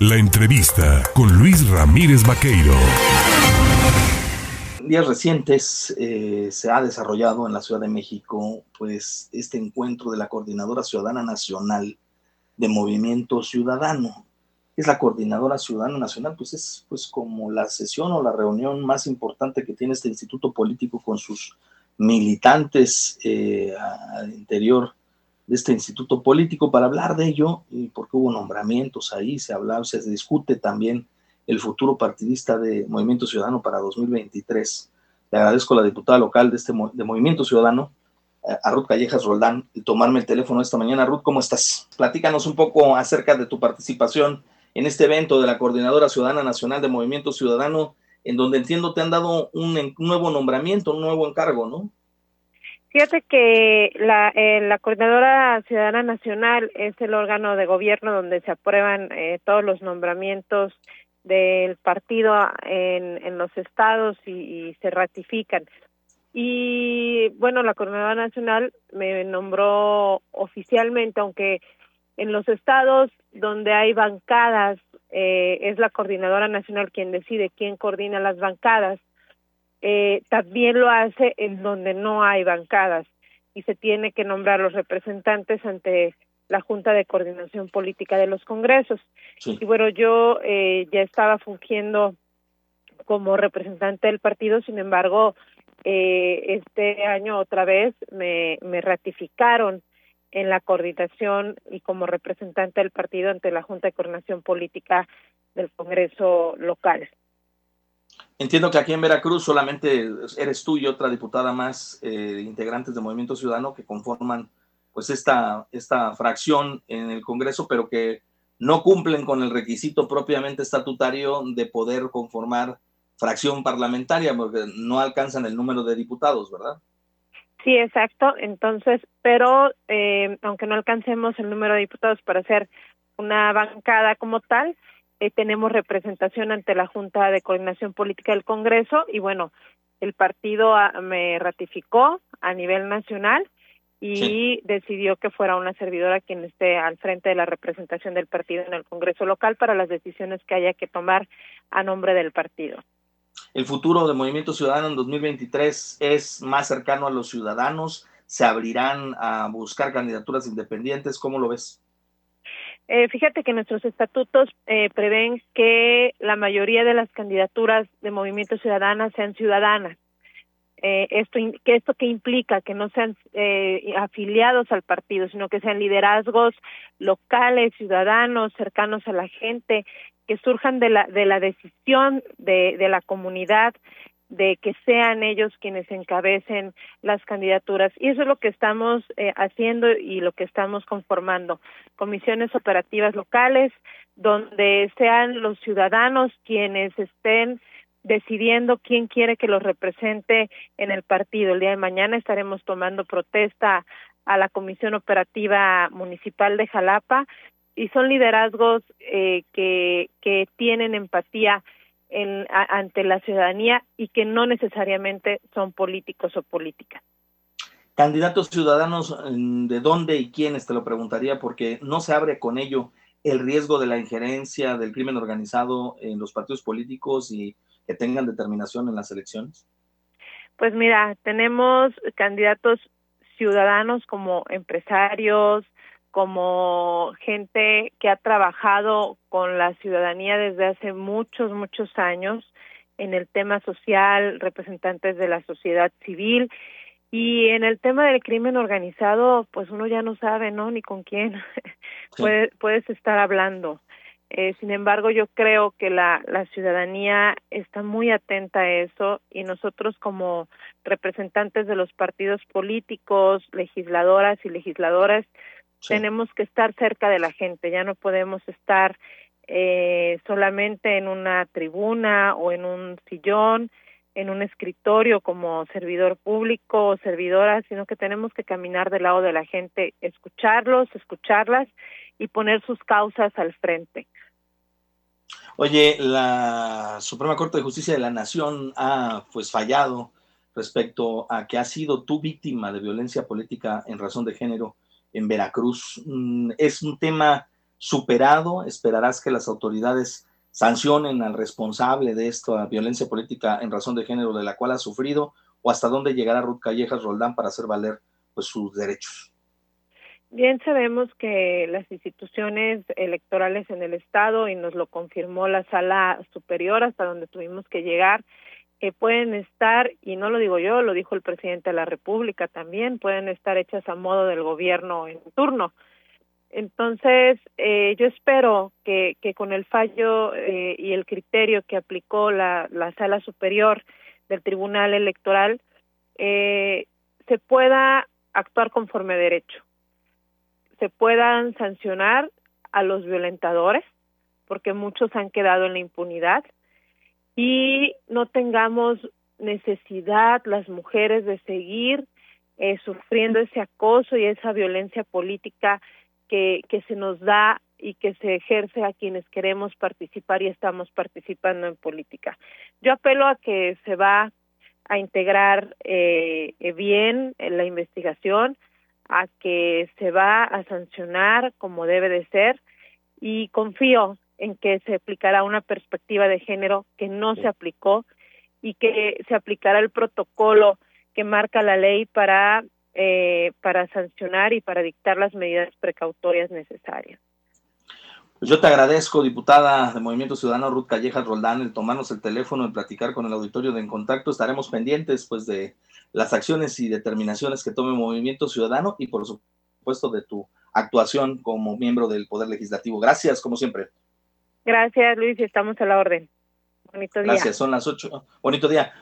La entrevista con Luis Ramírez Baqueiro. En días recientes se ha desarrollado en la Ciudad de México pues este encuentro de la Coordinadora Ciudadana Nacional de Movimiento Ciudadano. Es la Coordinadora Ciudadana Nacional, pues es pues como la sesión o la reunión más importante que tiene este instituto político con sus militantes al interior de este instituto político para hablar de ello, y porque hubo nombramientos ahí, se discute también el futuro partidista de Movimiento Ciudadano para 2023. Le agradezco a la diputada local de Movimiento Ciudadano, a Ruth Callejas Roldán, y tomarme el teléfono esta mañana. Ruth, ¿cómo estás? Platícanos un poco acerca de tu participación en este evento de la Coordinadora Ciudadana Nacional de Movimiento Ciudadano, en donde entiendo te han dado un nuevo nombramiento, un nuevo encargo, ¿no? Fíjate que la Coordinadora Ciudadana Nacional es el órgano de gobierno donde se aprueban todos los nombramientos del partido en los estados y se ratifican. Y bueno, la Coordinadora Nacional me nombró oficialmente, aunque en los estados donde hay bancadas es la Coordinadora Nacional quien decide quién coordina las bancadas. También lo hace en donde no hay bancadas y se tiene que nombrar los representantes ante la Junta de Coordinación Política de los Congresos. Sí. Y bueno, yo ya estaba fungiendo como representante del partido, sin embargo, este año otra vez me ratificaron en la coordinación y como representante del partido ante la Junta de Coordinación Política del Congreso local. Entiendo que aquí en Veracruz solamente eres tú y otra diputada más, integrantes de Movimiento Ciudadano, que conforman pues esta fracción en el Congreso, pero que no cumplen con el requisito propiamente estatutario de poder conformar fracción parlamentaria, porque no alcanzan el número de diputados, ¿verdad? Sí, exacto. Entonces, pero aunque no alcancemos el número de diputados para hacer una bancada como tal, tenemos representación ante la Junta de Coordinación Política del Congreso y bueno, el partido me ratificó a nivel nacional y sí, decidió que fuera una servidora quien esté al frente de la representación del partido en el Congreso local para las decisiones que haya que tomar a nombre del partido. ¿El futuro de Movimiento Ciudadano en 2023 es más cercano a los ciudadanos? ¿Se abrirán a buscar candidaturas independientes? ¿Cómo lo ves? Fíjate que nuestros estatutos prevén que la mayoría de las candidaturas de Movimiento Ciudadano sean ciudadanas. ¿Esto qué implica? Que no sean afiliados al partido, sino que sean liderazgos locales, ciudadanos, cercanos a la gente, que surjan de la decisión de la comunidad, de que sean ellos quienes encabecen las candidaturas. Y eso es lo que estamos haciendo y lo que estamos conformando, comisiones operativas locales, donde sean los ciudadanos quienes estén decidiendo quién quiere que los represente en el partido. El día de mañana estaremos tomando protesta a la Comisión Operativa Municipal de Jalapa, y son liderazgos que tienen empatía ante la ciudadanía y que no necesariamente son políticos o políticas. Candidatos ciudadanos, ¿de dónde y quiénes? Te lo preguntaría, porque no se abre con ello el riesgo de la injerencia del crimen organizado en los partidos políticos y que tengan determinación en las elecciones. Pues mira, tenemos candidatos ciudadanos como empresarios, como gente que ha trabajado con la ciudadanía desde hace muchos años en el tema social, representantes de la sociedad civil, y en el tema del crimen organizado, pues uno ya no sabe, ¿no?, ni con quién sí puedes estar hablando. Sin embargo, yo creo que la ciudadanía está muy atenta a eso, y nosotros como representantes de los partidos políticos, legisladoras y legisladores, sí, tenemos que estar cerca de la gente. Ya no podemos estar solamente en una tribuna o en un sillón, en un escritorio como servidor público o servidora, sino que tenemos que caminar del lado de la gente, escucharlos, escucharlas y poner sus causas al frente. Oye, la Suprema Corte de Justicia de la Nación ha pues fallado respecto a que has sido tú víctima de violencia política en razón de género en Veracruz. Es un tema superado, esperarás que las autoridades sancionen al responsable de esta violencia política en razón de género de la cual ha sufrido, o hasta dónde llegará Ruth Callejas Roldán para hacer valer, pues, sus derechos? Bien sabemos que las instituciones electorales en el estado, y nos lo confirmó la sala superior hasta donde tuvimos que llegar, pueden estar, y no lo digo yo, lo dijo el presidente de la República también, pueden estar hechas a modo del gobierno en turno. Entonces, yo espero que con el fallo y el criterio que aplicó la sala superior del Tribunal Electoral se pueda actuar conforme a derecho, se puedan sancionar a los violentadores, porque muchos han quedado en la impunidad, y no tengamos necesidad las mujeres de seguir sufriendo ese acoso y esa violencia política que se nos da y que se ejerce a quienes queremos participar y estamos participando en política. Yo apelo a que se va a integrar bien en la investigación, a que se va a sancionar como debe de ser, y confío en que se aplicará una perspectiva de género que no se aplicó y que se aplicará el protocolo que marca la ley para sancionar y para dictar las medidas precautorias necesarias. Pues yo te agradezco, diputada de Movimiento Ciudadano Ruth Callejas Roldán, el tomarnos el teléfono, el platicar con el auditorio de En Contacto. Estaremos pendientes, pues, de las acciones y determinaciones que tome Movimiento Ciudadano y, por supuesto, de tu actuación como miembro del Poder Legislativo. Gracias, como siempre. Gracias, Luis, estamos a la orden. Bonito día. Gracias, son las 8. Bonito día.